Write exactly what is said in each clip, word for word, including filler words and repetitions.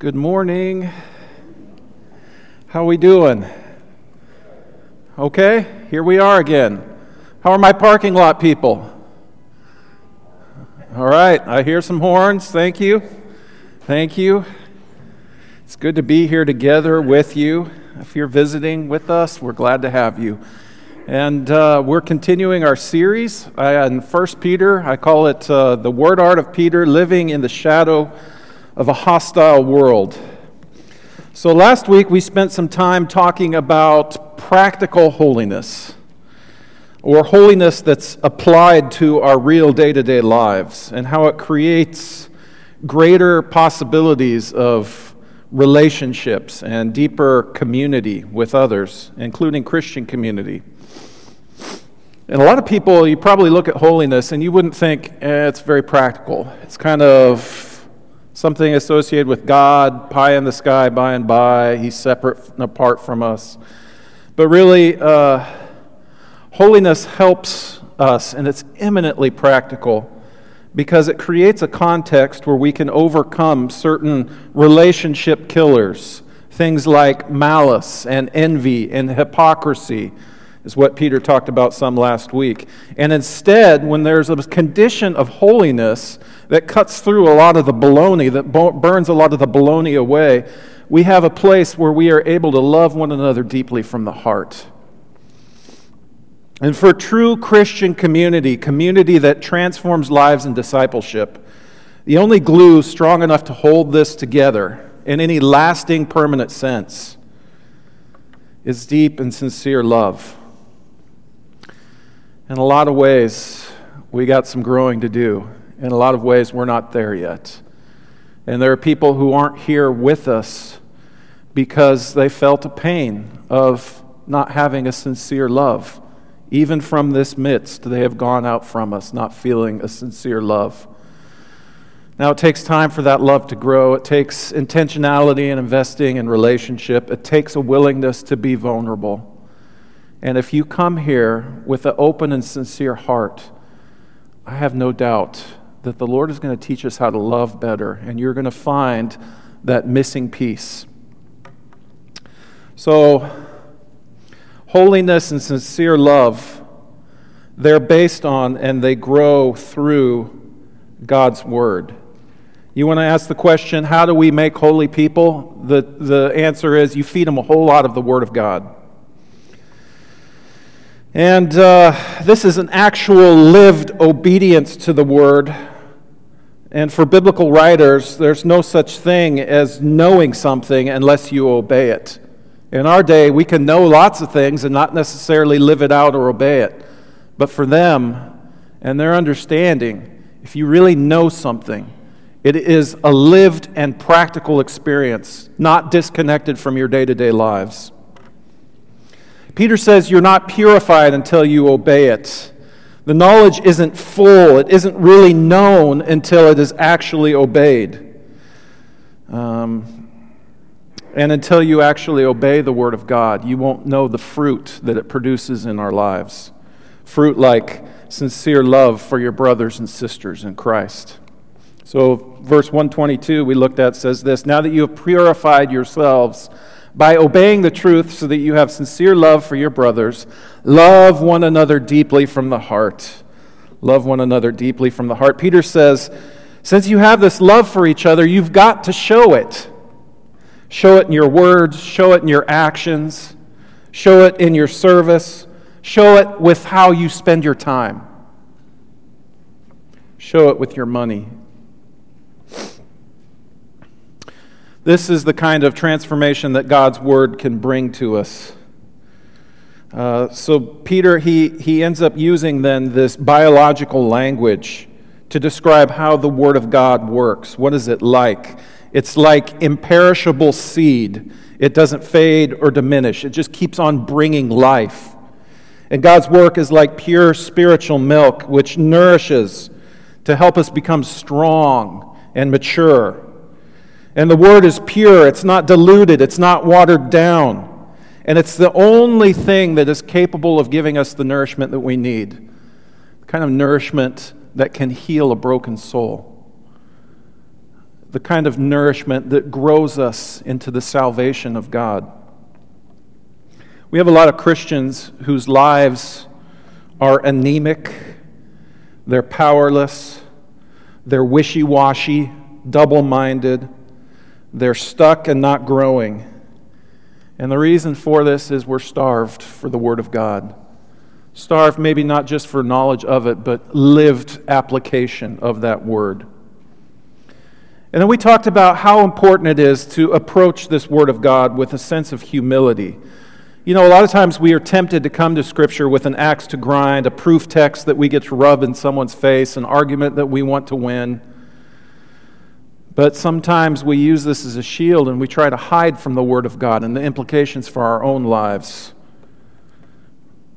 Good morning. How we doing? Okay, here we are again. How are my parking lot people? All right, I hear some horns. Thank you. Thank you. It's good to be here together with you. If you're visiting with us, we're glad to have you. And uh, we're continuing our series on First Peter. I call it uh, The Word Art of Peter, Living in the Shadow of a Hostile World. So last week we spent some time talking about practical holiness, or holiness that's applied to our real day-to-day lives, and how it creates greater possibilities of relationships and deeper community with others, including Christian community. And a lot of people, you probably look at holiness and you wouldn't think, eh, it's very practical. It's kind of something associated with God, pie in the sky, by and by, he's separate and apart from us. But really, uh, holiness helps us, and it's eminently practical because it creates a context where we can overcome certain relationship killers. Things like malice and envy and hypocrisy is what Peter talked about some last week. And instead, when there's a condition of holiness that cuts through a lot of the baloney, that burns a lot of the baloney away, we have a place where we are able to love one another deeply from the heart. And for true Christian community, community that transforms lives in discipleship, the only glue strong enough to hold this together in any lasting, permanent sense is deep and sincere love. In a lot of ways, we got some growing to do. In a lot of ways, we're not there yet. And there are people who aren't here with us because they felt a pain of not having a sincere love. Even from this midst, they have gone out from us, not feeling a sincere love. Now, it takes time for that love to grow. It takes intentionality and investing in relationship. It takes a willingness to be vulnerable. And if you come here with an open and sincere heart, I have no doubt that the Lord is going to teach us how to love better, and you're going to find that missing piece. So, holiness and sincere love, they're based on and they grow through God's Word. You want to ask the question, how do we make holy people? The, the answer is you feed them a whole lot of the Word of God. And uh, this is an actual lived obedience to the Word. And for biblical writers, there's no such thing as knowing something unless you obey it. In our day, we can know lots of things and not necessarily live it out or obey it. But for them and their understanding, if you really know something, it is a lived and practical experience, not disconnected from your day-to-day lives. Peter says you're not purified until you obey it. The knowledge isn't full. It isn't really known until it is actually obeyed. Um, and until you actually obey the Word of God, you won't know the fruit that it produces in our lives. Fruit like sincere love for your brothers and sisters in Christ. So verse one twenty-two we looked at says this, now that you have purified yourselves by obeying the truth so that you have sincere love for your brothers, love one another deeply from the heart. Love one another deeply from the heart. Peter says, since you have this love for each other, you've got to show it. Show it in your words, show it in your actions, show it in your service, show it with how you spend your time. Show it with your money. This is the kind of transformation that God's Word can bring to us. Uh, so Peter, he, he ends up using then this biological language to describe how the Word of God works. What is it like? It's like imperishable seed. It doesn't fade or diminish. It just keeps on bringing life. And God's work is like pure spiritual milk, which nourishes to help us become strong and mature. And the Word is pure, it's not diluted, it's not watered down. And it's the only thing that is capable of giving us the nourishment that we need. The kind of nourishment that can heal a broken soul. the kind of nourishment that grows us into the salvation of God. We have a lot of Christians whose lives are anemic, they're powerless, they're wishy-washy, double-minded, they're stuck and not growing. And the reason for this is we're starved for the Word of God. Starved maybe not just for knowledge of it, but lived application of that Word. And then we talked about how important it is to approach this Word of God with a sense of humility. You know, a lot of times we are tempted to come to Scripture with an axe to grind, a proof text that we get to rub in someone's face, an argument that we want to win. But sometimes we use this as a shield and we try to hide from the Word of God and the implications for our own lives.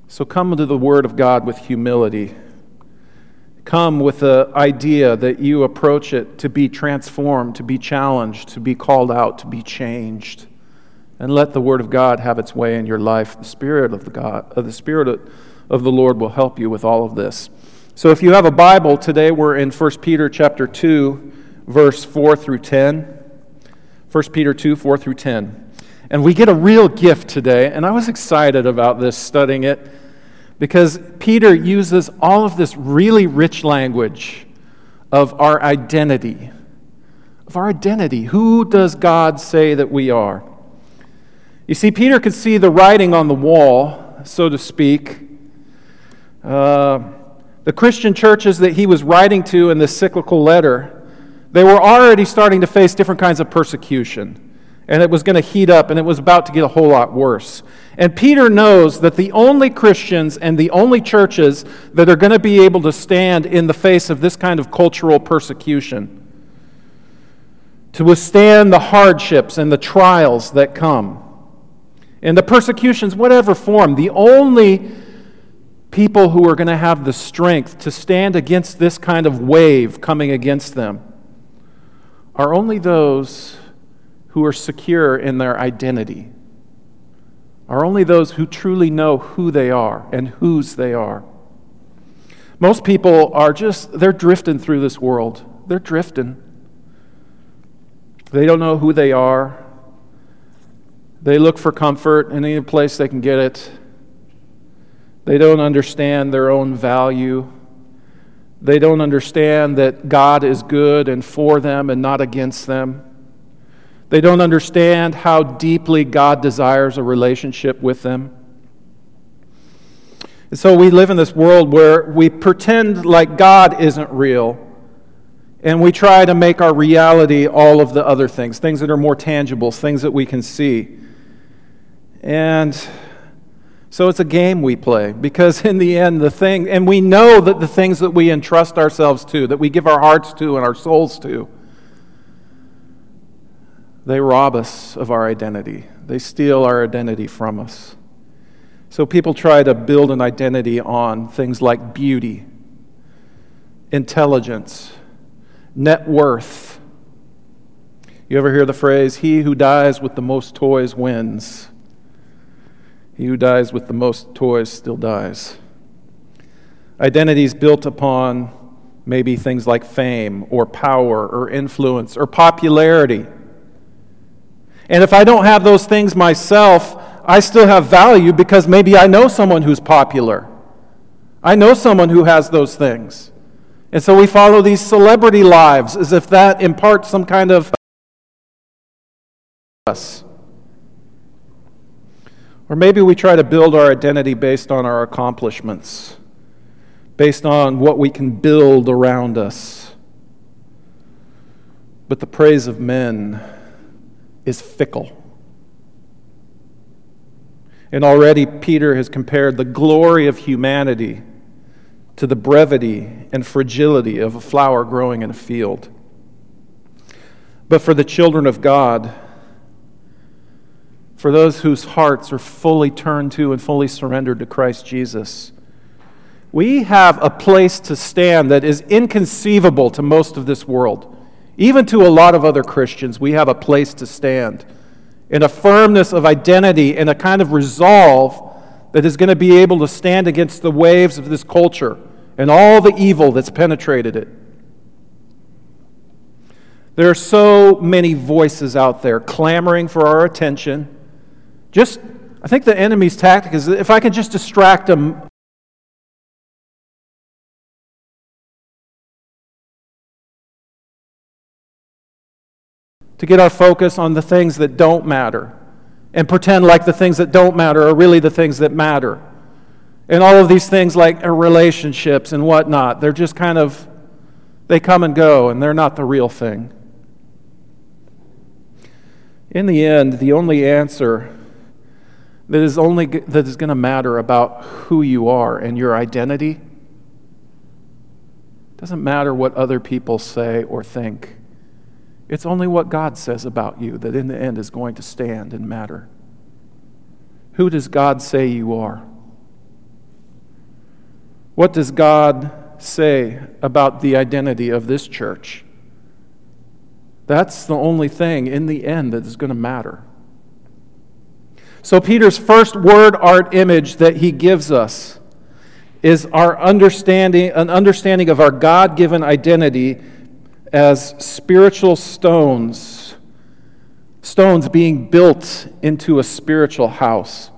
So come to the Word of God with humility. Come with the idea that you approach it to be transformed, to be challenged, to be called out, to be changed. And let the Word of God have its way in your life. The Spirit of the God, uh, the Spirit of the Lord will help you with all of this. So if you have a Bible, today we're in First Peter chapter two, verse four through ten. First Peter two, four through ten. And we get a real gift today, and I was excited about this, studying it, because Peter uses all of this really rich language of our identity. Of our identity. Who does God say that we are? You see, Peter could see the writing on the wall, so to speak. Uh, the Christian churches that he was writing to in this cyclical letter, they were already starting to face different kinds of persecution. And it was going to heat up, and it was about to get a whole lot worse. And Peter knows that the only Christians and the only churches that are going to be able to stand in the face of this kind of cultural persecution, to withstand the hardships and the trials that come, and the persecutions, whatever form, the only people who are going to have the strength to stand against this kind of wave coming against them are only those who are secure in their identity, are only those who truly know who they are and whose they are. Most people are just, they're drifting through this world. They're drifting. They don't know who they are. They look for comfort in any place they can get it. They don't understand their own value. They don't understand that God is good and for them and not against them. They don't understand how deeply God desires a relationship with them. And so we live in this world where we pretend like God isn't real, and we try to make our reality all of the other things, things that are more tangible, things that we can see. And so it's a game we play, because in the end, the thing, and we know that the things that we entrust ourselves to, that we give our hearts to and our souls to, they rob us of our identity. They steal our identity from us. So people try to build an identity on things like beauty, intelligence, net worth. You ever hear the phrase, he who dies with the most toys wins. He who dies with the most toys still dies. Identity is built upon maybe things like fame or power or influence or popularity. And if I don't have those things myself, I still have value because maybe I know someone who's popular. I know someone who has those things. And so we follow these celebrity lives as if that imparts some kind of us. Or maybe we try to build our identity based on our accomplishments, based on what we can build around us. But the praise of men is fickle. And already Peter has compared the glory of humanity to the brevity and fragility of a flower growing in a field. But for the children of God, for those whose hearts are fully turned to and fully surrendered to Christ Jesus, we have a place to stand that is inconceivable to most of this world. Even to a lot of other Christians, we have a place to stand in a firmness of identity and a kind of resolve that is going to be able to stand against the waves of this culture and all the evil that's penetrated it. There are so many voices out there clamoring for our attention. Just, I think the enemy's tactic is, if I can just distract them. To get our focus on the things that don't matter and pretend like the things that don't matter are really the things that matter. And all of these things like relationships and whatnot, they're just kind of, they come and go and they're not the real thing. In the end, the only answer that is only that is going to matter about who you are and your identity, it doesn't matter what other people say or think. It's only what God says about you that in the end is going to stand and matter. Who does God say you are? What does God say about the identity of this church? That's the only thing in the end that is going to matter. So Peter's first word art image that he gives us is our understanding, an understanding of our God-given identity as spiritual stones, stones being built into a spiritual house.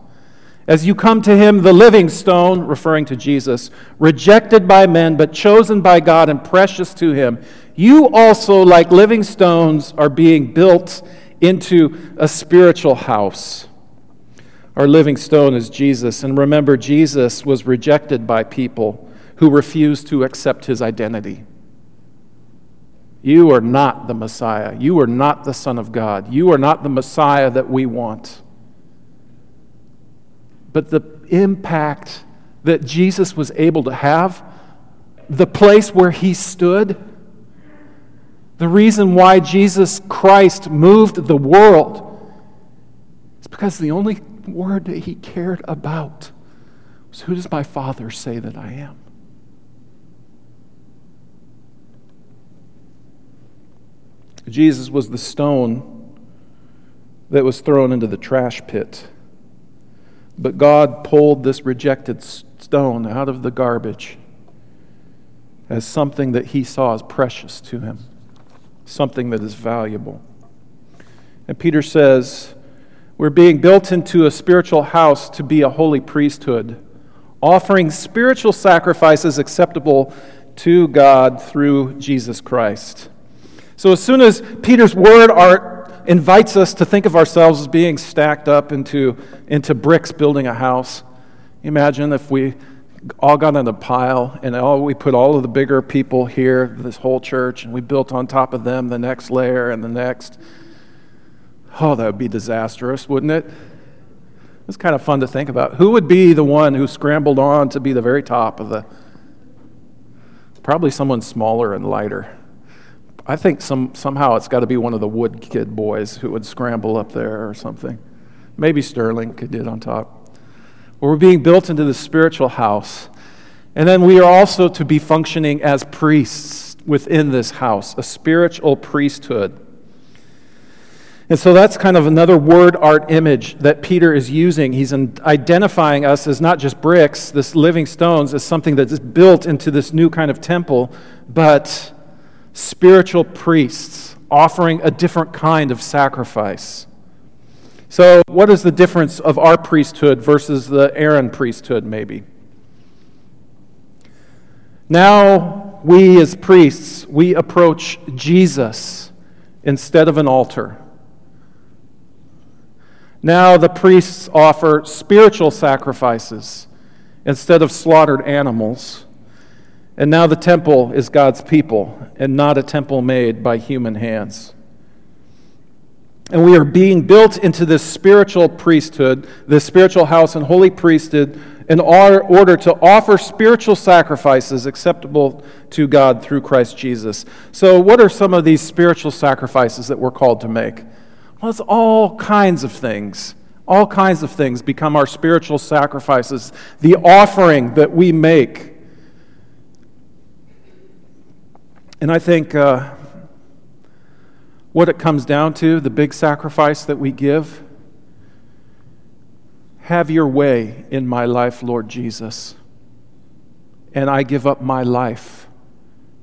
As you come to him, the living stone, referring to Jesus, rejected by men but chosen by God and precious to him, you also, like living stones, are being built into a spiritual house. Our living stone is Jesus. And remember, Jesus was rejected by people who refused to accept his identity. You are not the Messiah. You are not the Son of God. You are not the Messiah that we want. But the impact that Jesus was able to have, the place where he stood, the reason why Jesus Christ moved the world, is because the only word that he cared about was, who does my Father say that I am? Jesus was the stone that was thrown into the trash pit. But God pulled this rejected stone out of the garbage as something that he saw as precious to him, something that is valuable. And Peter says, we're being built into a spiritual house to be a holy priesthood, offering spiritual sacrifices acceptable to God through Jesus Christ. So as soon as Peter's word art invites us to think of ourselves as being stacked up into, into bricks building a house, imagine if we all got in a pile and all we put all of the bigger people here, this whole church, and we built on top of them the next layer and the next. Oh, that would be disastrous, wouldn't it? It's kind of fun to think about. Who would be the one who scrambled on to be the very top of the... Probably someone smaller and lighter. I think some, somehow it's got to be one of the wood kid boys who would scramble up there or something. Maybe Sterling could get on top. We're being built into the spiritual house. And then we are also to be functioning as priests within this house, a spiritual priesthood. And so that's kind of another word art image that Peter is using. He's identifying us as not just bricks, this living stones, as something that is built into this new kind of temple, but spiritual priests offering a different kind of sacrifice. So what is the difference of our priesthood versus the Aaron priesthood, maybe? Now we as priests, we approach Jesus instead of an altar. Now the priests offer spiritual sacrifices instead of slaughtered animals. And now the temple is God's people and not a temple made by human hands. And we are being built into this spiritual priesthood, this spiritual house and holy priesthood, in order to offer spiritual sacrifices acceptable to God through Christ Jesus. So what are some of these spiritual sacrifices that we're called to make? Well, it's all kinds of things. All kinds of things become our spiritual sacrifices, the offering that we make. And I think uh, what it comes down to, the big sacrifice that we give, have your way in my life, Lord Jesus. And I give up my life,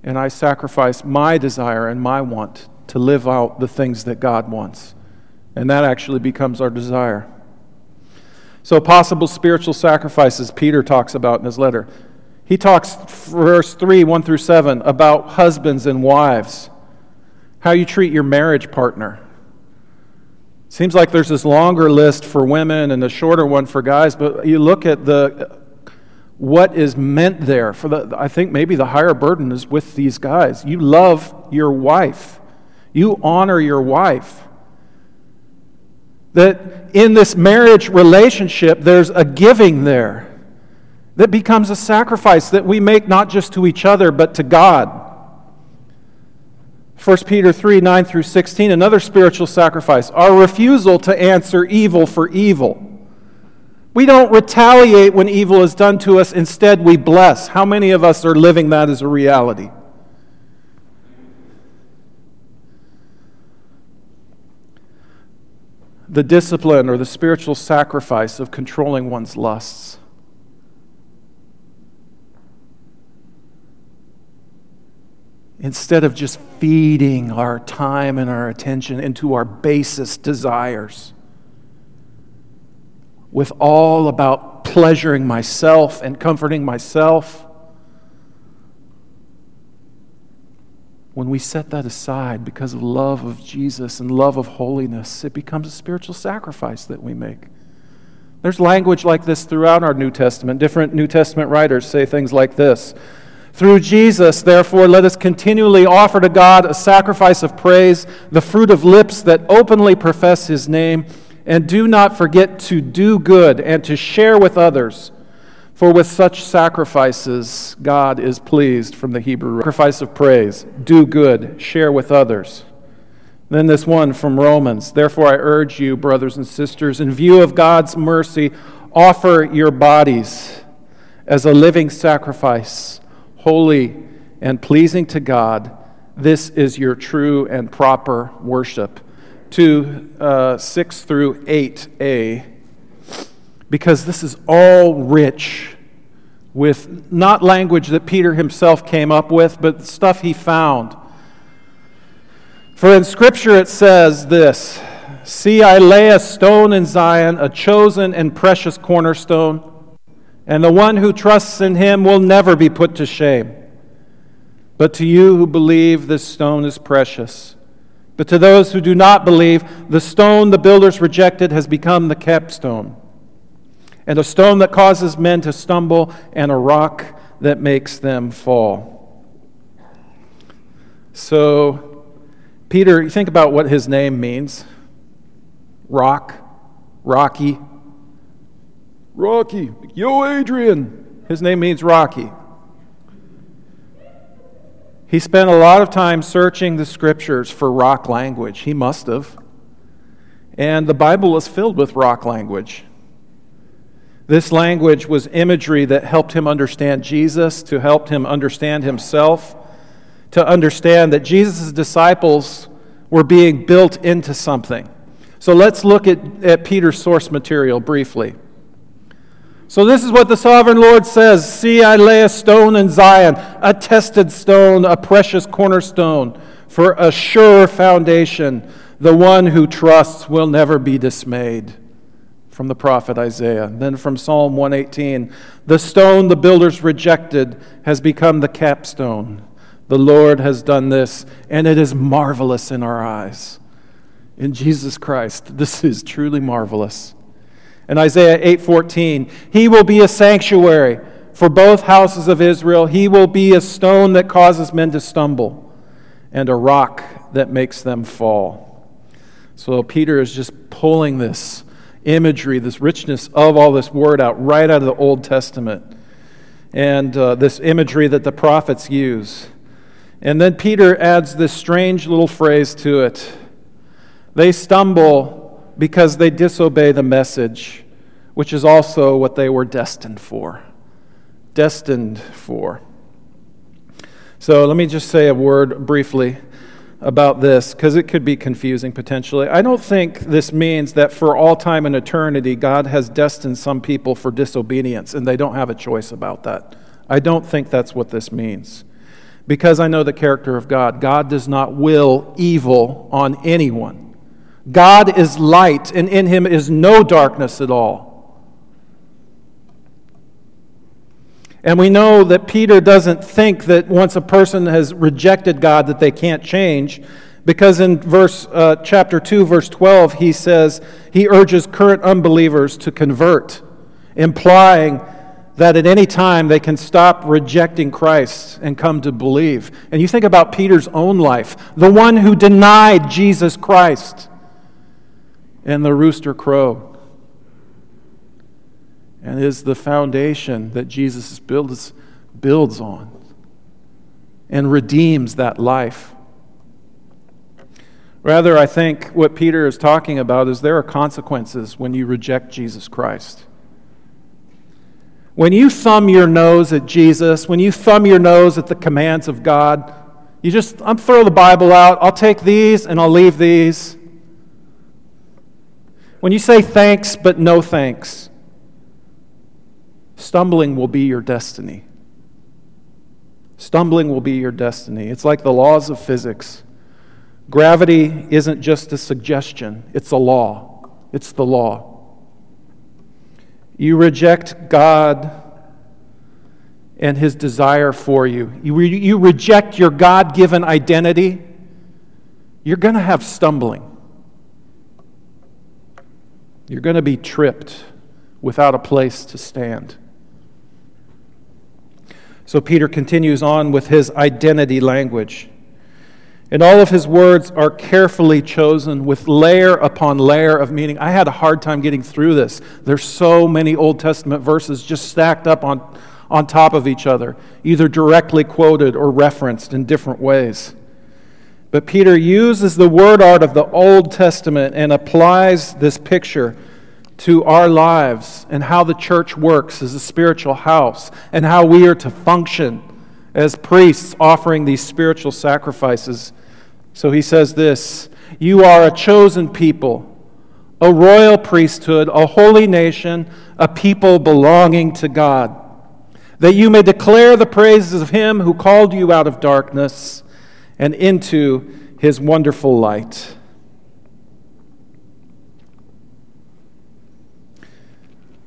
and I sacrifice my desire and my want to live out the things that God wants. And that actually becomes our desire. So possible spiritual sacrifices Peter talks about in his letter. He talks, verse three, one through seven, about husbands and wives, how you treat your marriage partner. Seems like there's this longer list for women and a shorter one for guys, but you look at the what is meant there. For the, I think maybe the higher burden is with these guys. You love your wife. You honor your wife. That in this marriage relationship, there's a giving there that becomes a sacrifice that we make not just to each other, but to God. First Peter three, nine through sixteen, another spiritual sacrifice, our refusal to answer evil for evil. We don't retaliate when evil is done to us. Instead, we bless. How many of us are living that as a reality? The discipline or the spiritual sacrifice of controlling one's lusts. Instead of just feeding our time and our attention into our basest desires, with all about pleasuring myself and comforting myself, when we set that aside because of love of Jesus and love of holiness, it becomes a spiritual sacrifice that we make. There's language like this throughout our New Testament. Different New Testament writers say things like this. Through Jesus, therefore, let us continually offer to God a sacrifice of praise, the fruit of lips that openly profess his name, and do not forget to do good and to share with others. For with such sacrifices, God is pleased, from the Hebrew sacrifice of praise. Do good, share with others. Then this one from Romans. Therefore I urge you, brothers and sisters, in view of God's mercy, offer your bodies as a living sacrifice, holy and pleasing to God. This is your true and proper worship. To uh, six through eight a. Because this is all rich with not language that Peter himself came up with, but stuff he found. For in Scripture it says this, see, I lay a stone in Zion, a chosen and precious cornerstone, and the one who trusts in him will never be put to shame. But to you who believe, this stone is precious. But to those who do not believe, the stone the builders rejected has become the capstone, and a stone that causes men to stumble, and a rock that makes them fall. So, Peter, think about what his name means. Rock, Rocky. Rocky, yo Adrian. His name means Rocky. He spent a lot of time searching the Scriptures for rock language. He must have. And the Bible is filled with rock language. This language was imagery that helped him understand Jesus, to help him understand himself, to understand that Jesus' disciples were being built into something. So let's look at, at Peter's source material briefly. So this is what the sovereign Lord says, see, I lay a stone in Zion, a tested stone, a precious cornerstone, for a sure foundation. The one who trusts will never be dismayed. From the prophet Isaiah. Then from Psalm one eighteen, the stone the builders rejected has become the capstone. The Lord has done this, and it is marvelous in our eyes. In Jesus Christ, this is truly marvelous. And Isaiah eight fourteen, he will be a sanctuary for both houses of Israel. He will be a stone that causes men to stumble, and a rock that makes them fall. So Peter is just pulling this imagery, this richness of all this word out right out of the Old Testament, and uh, this imagery that the prophets use. And then Peter adds this strange little phrase to it. They stumble because they disobey the message, which is also what they were destined for. Destined for. So let me just say a word briefly about this, because it could be confusing potentially. I don't think this means that for all time and eternity, God has destined some people for disobedience and they don't have a choice about that. I don't think that's what this means. because I know the character of God. God does not will evil on anyone. God is light, and in him is no darkness at all. And we know that Peter doesn't think that once a person has rejected God that they can't change, because in verse uh, chapter two, verse twelve, he says, he urges current unbelievers to convert, implying that at any time they can stop rejecting Christ and come to believe. And you think about Peter's own life, the one who denied Jesus Christ, and the rooster crowed. And is the foundation that Jesus builds, builds on and redeems that life. Rather, I think what Peter is talking about is there are consequences when you reject Jesus Christ. When you thumb your nose at Jesus, when you thumb your nose at the commands of God, you just, I'm throw the Bible out, I'll take these and I'll leave these. When you say thanks but no thanks, stumbling will be your destiny. Stumbling will be your destiny. It's like the laws of physics. Gravity isn't just a suggestion, it's a law. It's the law. You reject God and his desire for you. You, re- you reject your God-given identity, you're going to have stumbling. You're going to be tripped without a place to stand. So Peter continues on with his identity language. And all of his words are carefully chosen with layer upon layer of meaning. I had a hard time getting through this. There's so many Old Testament verses just stacked up on, on top of each other, either directly quoted or referenced in different ways. But Peter uses the word art of the Old Testament and applies this picture to our lives and how the church works as a spiritual house and how we are to function as priests offering these spiritual sacrifices. So he says this, you are a chosen people, a royal priesthood, a holy nation, a people belonging to God, that you may declare the praises of him who called you out of darkness and into his wonderful light.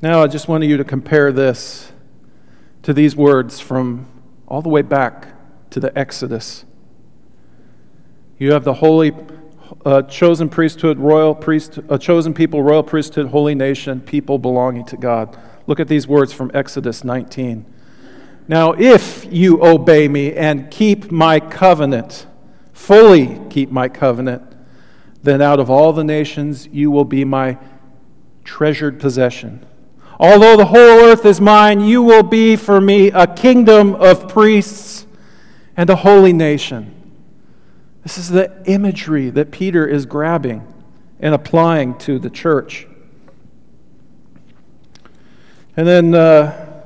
Now, I just wanted you to compare this to these words from all the way back to the Exodus. You have the holy, uh, chosen priesthood, royal priest, uh, chosen people, royal priesthood, holy nation, people belonging to God. Look at these words from Exodus nineteen. Now, if you obey me and keep my covenant, fully keep my covenant, then out of all the nations you will be my treasured possession. Although the whole earth is mine, you will be for me a kingdom of priests and a holy nation. This is the imagery that Peter is grabbing and applying to the church. And then uh,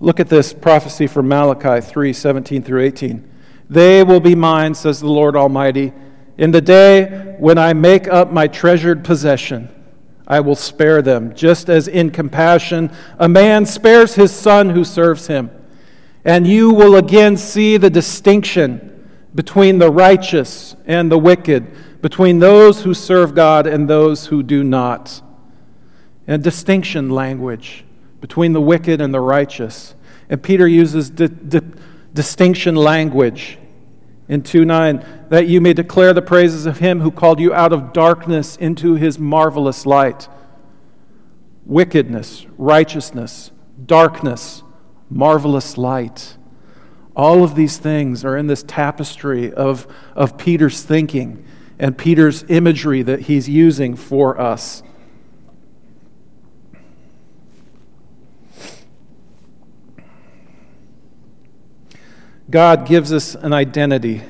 look at this prophecy from Malachi three, seventeen through eighteen. They will be mine, says the Lord Almighty, in the day when I make up my treasured possession. I will spare them, just as in compassion a man spares his son who serves him. And you will again see the distinction between the righteous and the wicked, between those who serve God and those who do not. And distinction language between the wicked and the righteous. And Peter uses di- di- distinction language in two nine, that you may declare the praises of him who called you out of darkness into his marvelous light. Wickedness, righteousness, darkness, marvelous light. All of these things are in this tapestry of, of Peter's thinking and Peter's imagery that he's using for us. God gives us an identity,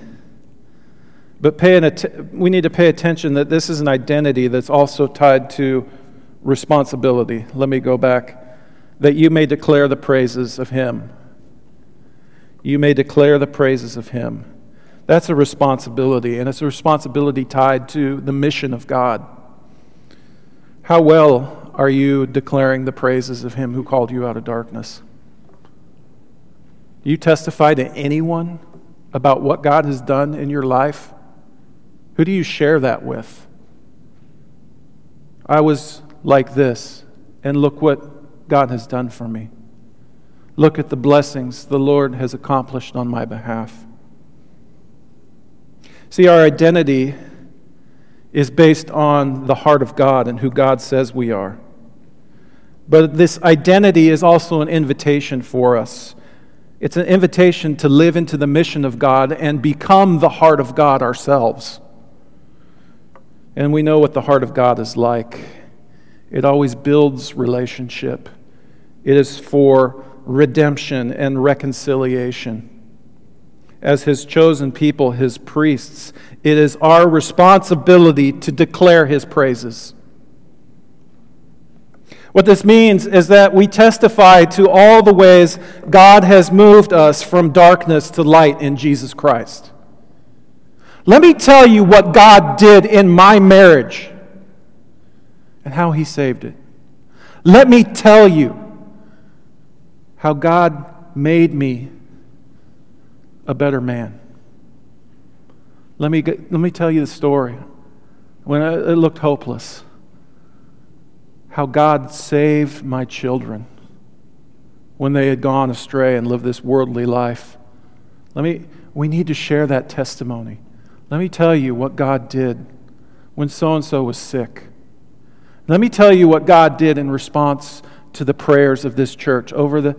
but pay an att- we need to pay attention that this is an identity that's also tied to responsibility. Let me go back. That you may declare the praises of him. You may declare the praises of him. That's a responsibility, and it's a responsibility tied to the mission of God. How well are you declaring the praises of him who called you out of darkness? Do you testify to anyone about what God has done in your life? Who do you share that with? I was like this, and look what God has done for me. Look at the blessings the Lord has accomplished on my behalf. See, our identity is based on the heart of God and who God says we are. But this identity is also an invitation for us. It's an invitation to live into the mission of God and become the heart of God ourselves. And we know what the heart of God is like. It always builds relationship. It is for redemption and reconciliation. As His chosen people, His priests, it is our responsibility to declare His praises. What this means is that we testify to all the ways God has moved us from darkness to light in Jesus Christ. Let me tell you what God did in my marriage and how He saved it. Let me tell you how God made me a better man. Let me get, let me tell you the story when it looked hopeless. How God saved my children when they had gone astray and lived this worldly life. Let me, we need to share that testimony. Let me tell you what God did when so-and-so was sick. Let me tell you what God did in response to the prayers of this church over the,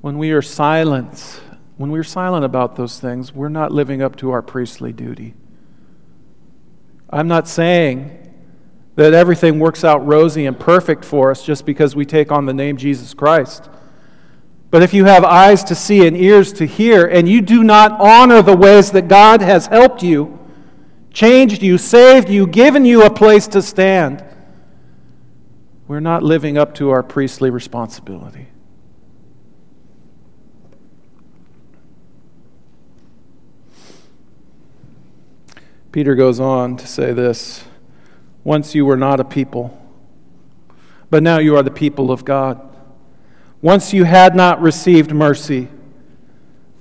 when we are silent, when we're silent about those things, we're not living up to our priestly duty. I'm not saying that everything works out rosy and perfect for us just because we take on the name Jesus Christ. But if you have eyes to see and ears to hear, and you do not honor the ways that God has helped you, changed you, saved you, given you a place to stand, we're not living up to our priestly responsibility. Peter goes on to say this, "Once you were not a people, but now you are the people of God. Once you had not received mercy,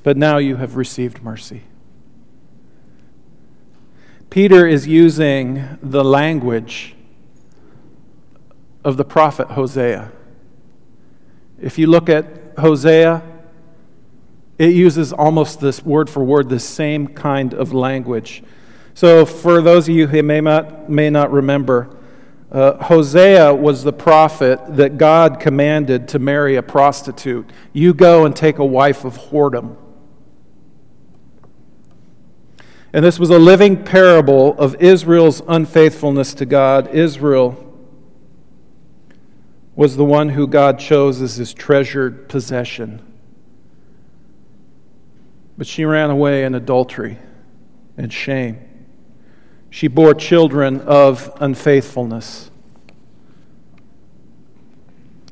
but now you have received mercy." Peter is using the language of the prophet Hosea. If you look at Hosea, it uses almost this word for word, the same kind of language. So for those of you who may not may not remember, uh, Hosea was the prophet that God commanded to marry a prostitute. You go and take a wife of whoredom. And this was a living parable of Israel's unfaithfulness to God. Israel was the one who God chose as His treasured possession. But she ran away in adultery and shame. She bore children of unfaithfulness.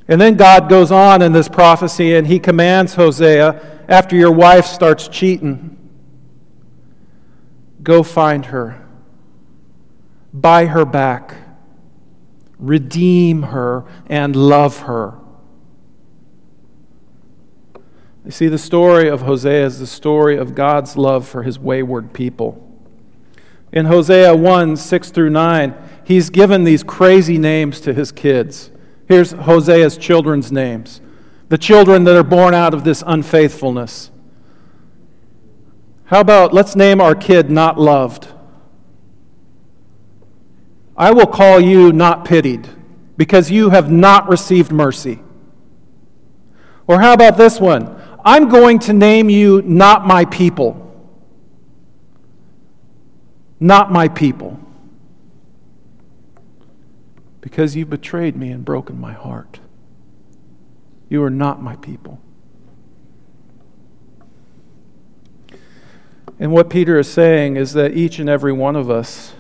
And then God goes on in this prophecy and He commands Hosea, after your wife starts cheating, go find her, buy her back, redeem her, and love her. You see, the story of Hosea is the story of God's love for His wayward people. In Hosea one, six through nine, He's given these crazy names to His kids. Here's Hosea's children's names. The children that are born out of this unfaithfulness. How about, let's name our kid Not Loved. I will call you Not Pitied, because you have not received mercy. Or how about this one? I'm going to name you Not My People. Not My People, because you betrayed me and broken my heart. You are not My people. And what Peter is saying is that each and every one of us,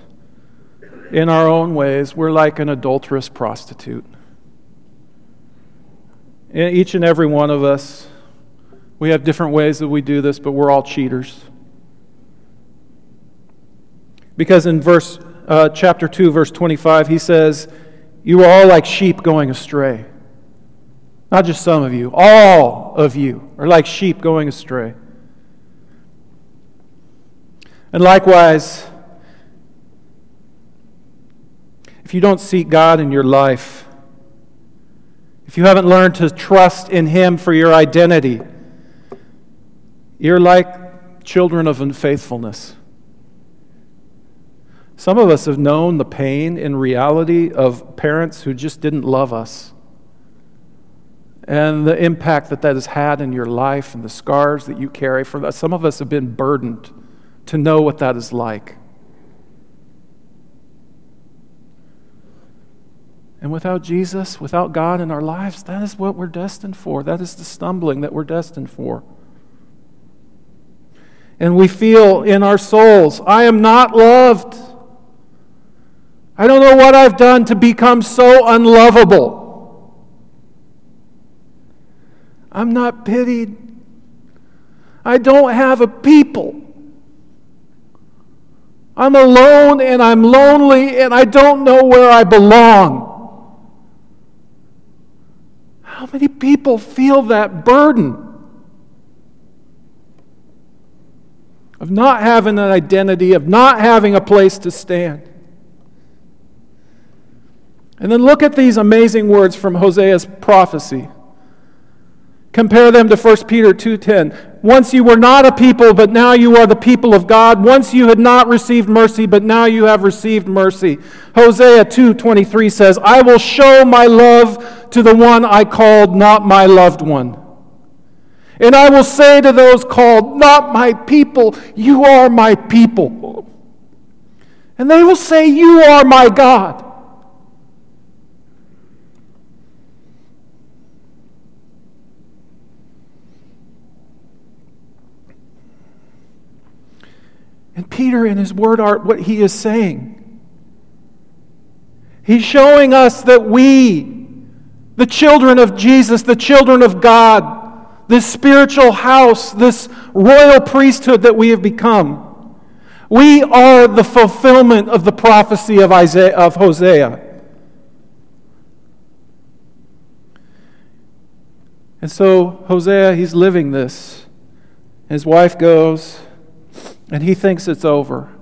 in our own ways, we're like an adulterous prostitute. In each and every one of us, we have different ways that we do this, but we're all cheaters. Because in verse uh, chapter two, verse twenty-five, he says, you are all like sheep going astray. Not just some of you, all of you are like sheep going astray. And likewise, if you don't seek God in your life, if you haven't learned to trust in Him for your identity, you're like children of unfaithfulness. Some of us have known the pain and reality of parents who just didn't love us, and the impact that that has had in your life and the scars that you carry. For that, some of us have been burdened to know what that is like. And without Jesus, without God in our lives, that is what we're destined for. That is the stumbling that we're destined for. And we feel in our souls, I am not loved. I don't know what I've done to become so unlovable. I'm not pitied. I don't have a people. I'm alone and I'm lonely and I don't know where I belong. How many people feel that burden of not having an identity, of not having a place to stand? And then look at these amazing words from Hosea's prophecy. Compare them to First Peter two ten. Once you were not a people, but now you are the people of God. Once you had not received mercy, but now you have received mercy. Hosea two twenty-three says, I will show my love to the one I called not my loved one. And I will say to those called not my people, you are my people. And they will say, you are my God. And Peter, in his word art, what he is saying, he's showing us that we, the children of Jesus, the children of God, this spiritual house, this royal priesthood that we have become, we are the fulfillment of the prophecy of Isaiah, of Hosea. And so Hosea, he's living this. His wife goes, and he thinks it's over.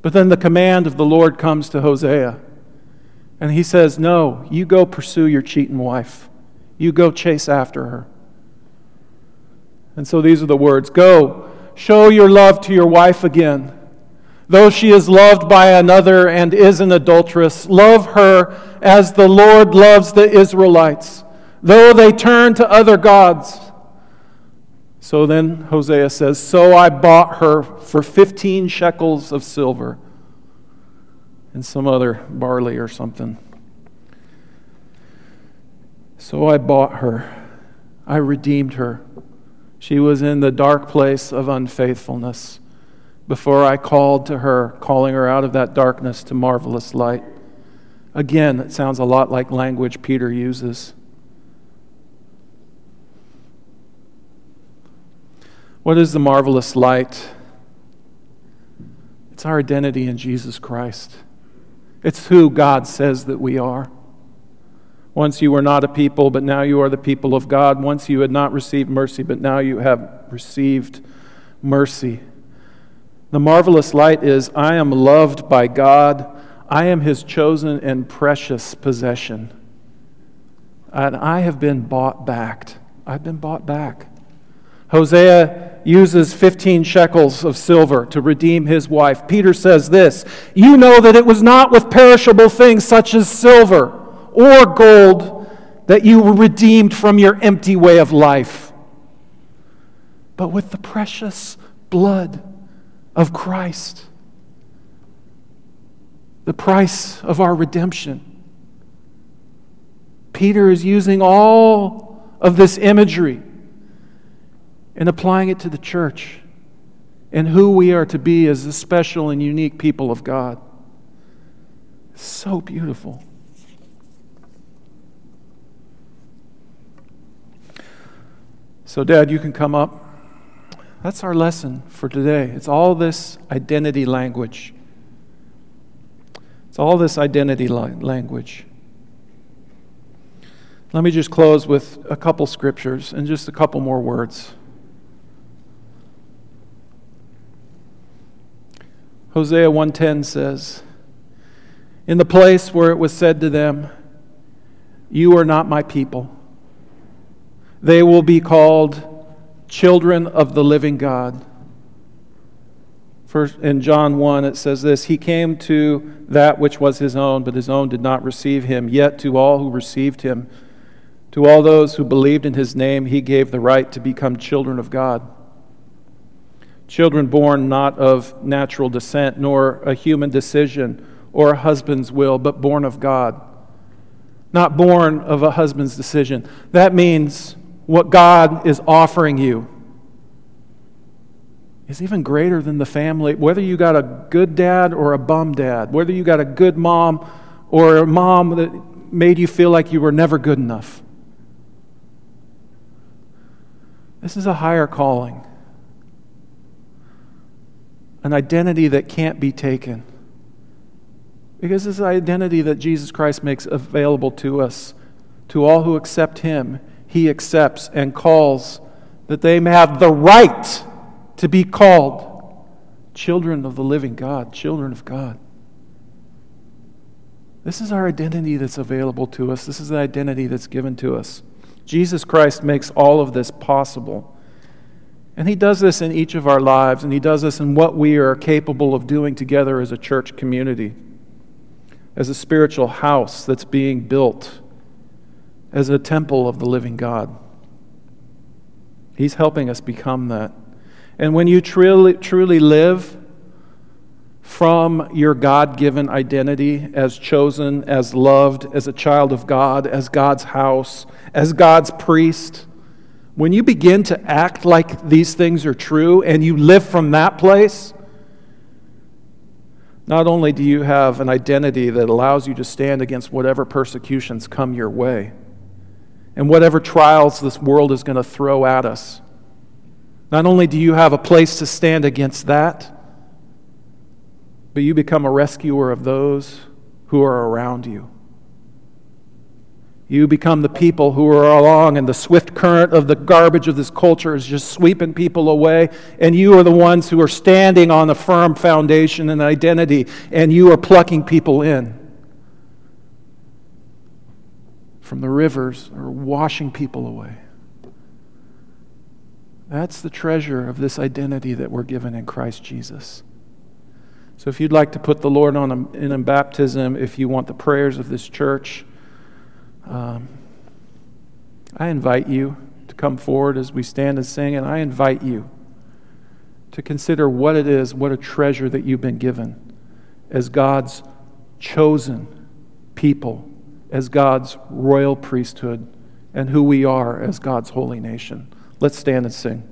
But then the command of the Lord comes to Hosea. And he says, no, you go pursue your cheating wife. You go chase after her. And so these are the words. Go, show your love to your wife again. Though she is loved by another and is an adulteress, love her as the Lord loves the Israelites, though they turn to other gods. So then Hosea says, so I bought her for fifteen shekels of silver and some other barley or something. So I bought her. I redeemed her. She was in the dark place of unfaithfulness before I called to her, calling her out of that darkness to marvelous light. Again, it sounds a lot like language Peter uses. What is the marvelous light? It's our identity in Jesus Christ. It's who God says that we are. Once you were not a people, but now you are the people of God. Once you had not received mercy, but now you have received mercy. The marvelous light is, I am loved by God. I am His chosen and precious possession. And I have been bought back. I've been bought back. Hosea uses fifteen shekels of silver to redeem his wife. Peter says this, you know that it was not with perishable things such as silver or gold that you were redeemed from your empty way of life, but with the precious blood of Christ, the price of our redemption. Peter is using all of this imagery and applying it to the church and who we are to be as the special and unique people of God. So beautiful. So, Dad, you can come up. That's our lesson for today. It's all this identity language. It's all this identity language. Let me just close with a couple scriptures and just a couple more words. Hosea one ten says, "In the place where it was said to them, 'You are not my people,' they will be called children of the living God." First, in John one, it says this, "He came to that which was his own, but his own did not receive him. Yet to all who received him, to all those who believed in his name, he gave the right to become children of God. Children born not of natural descent, nor a human decision, or a husband's will, but born of God." Not born of a husband's decision. That means what God is offering you is even greater than the family. Whether you got a good dad or a bum dad, whether you got a good mom or a mom that made you feel like you were never good enough. This is a higher calling. An identity that can't be taken. Because it's an identity that Jesus Christ makes available to us. To all who accept him, he accepts and calls that they may have the right to be called children of the living God, children of God. This is our identity that's available to us. This is the identity that's given to us. Jesus Christ makes all of this possible. And he does this in each of our lives, and he does this in what we are capable of doing together as a church community, as a spiritual house that's being built, as a temple of the living God. He's helping us become that. And when you truly, truly live from your God-given identity as chosen, as loved, as a child of God, as God's house, as God's priest, when you begin to act like these things are true and you live from that place, not only do you have an identity that allows you to stand against whatever persecutions come your way and whatever trials this world is going to throw at us, not only do you have a place to stand against that, but you become a rescuer of those who are around you. You become the people who are along, and the swift current of the garbage of this culture is just sweeping people away. And you are the ones who are standing on a firm foundation and identity, and you are plucking people in from the rivers or washing people away. That's the treasure of this identity that we're given in Christ Jesus. So if you'd like to put the Lord on in, in baptism, if you want the prayers of this church, Um, I invite you to come forward as we stand and sing, and I invite you to consider what it is, what a treasure that you've been given as God's chosen people, as God's royal priesthood, and who we are as God's holy nation. Let's stand and sing.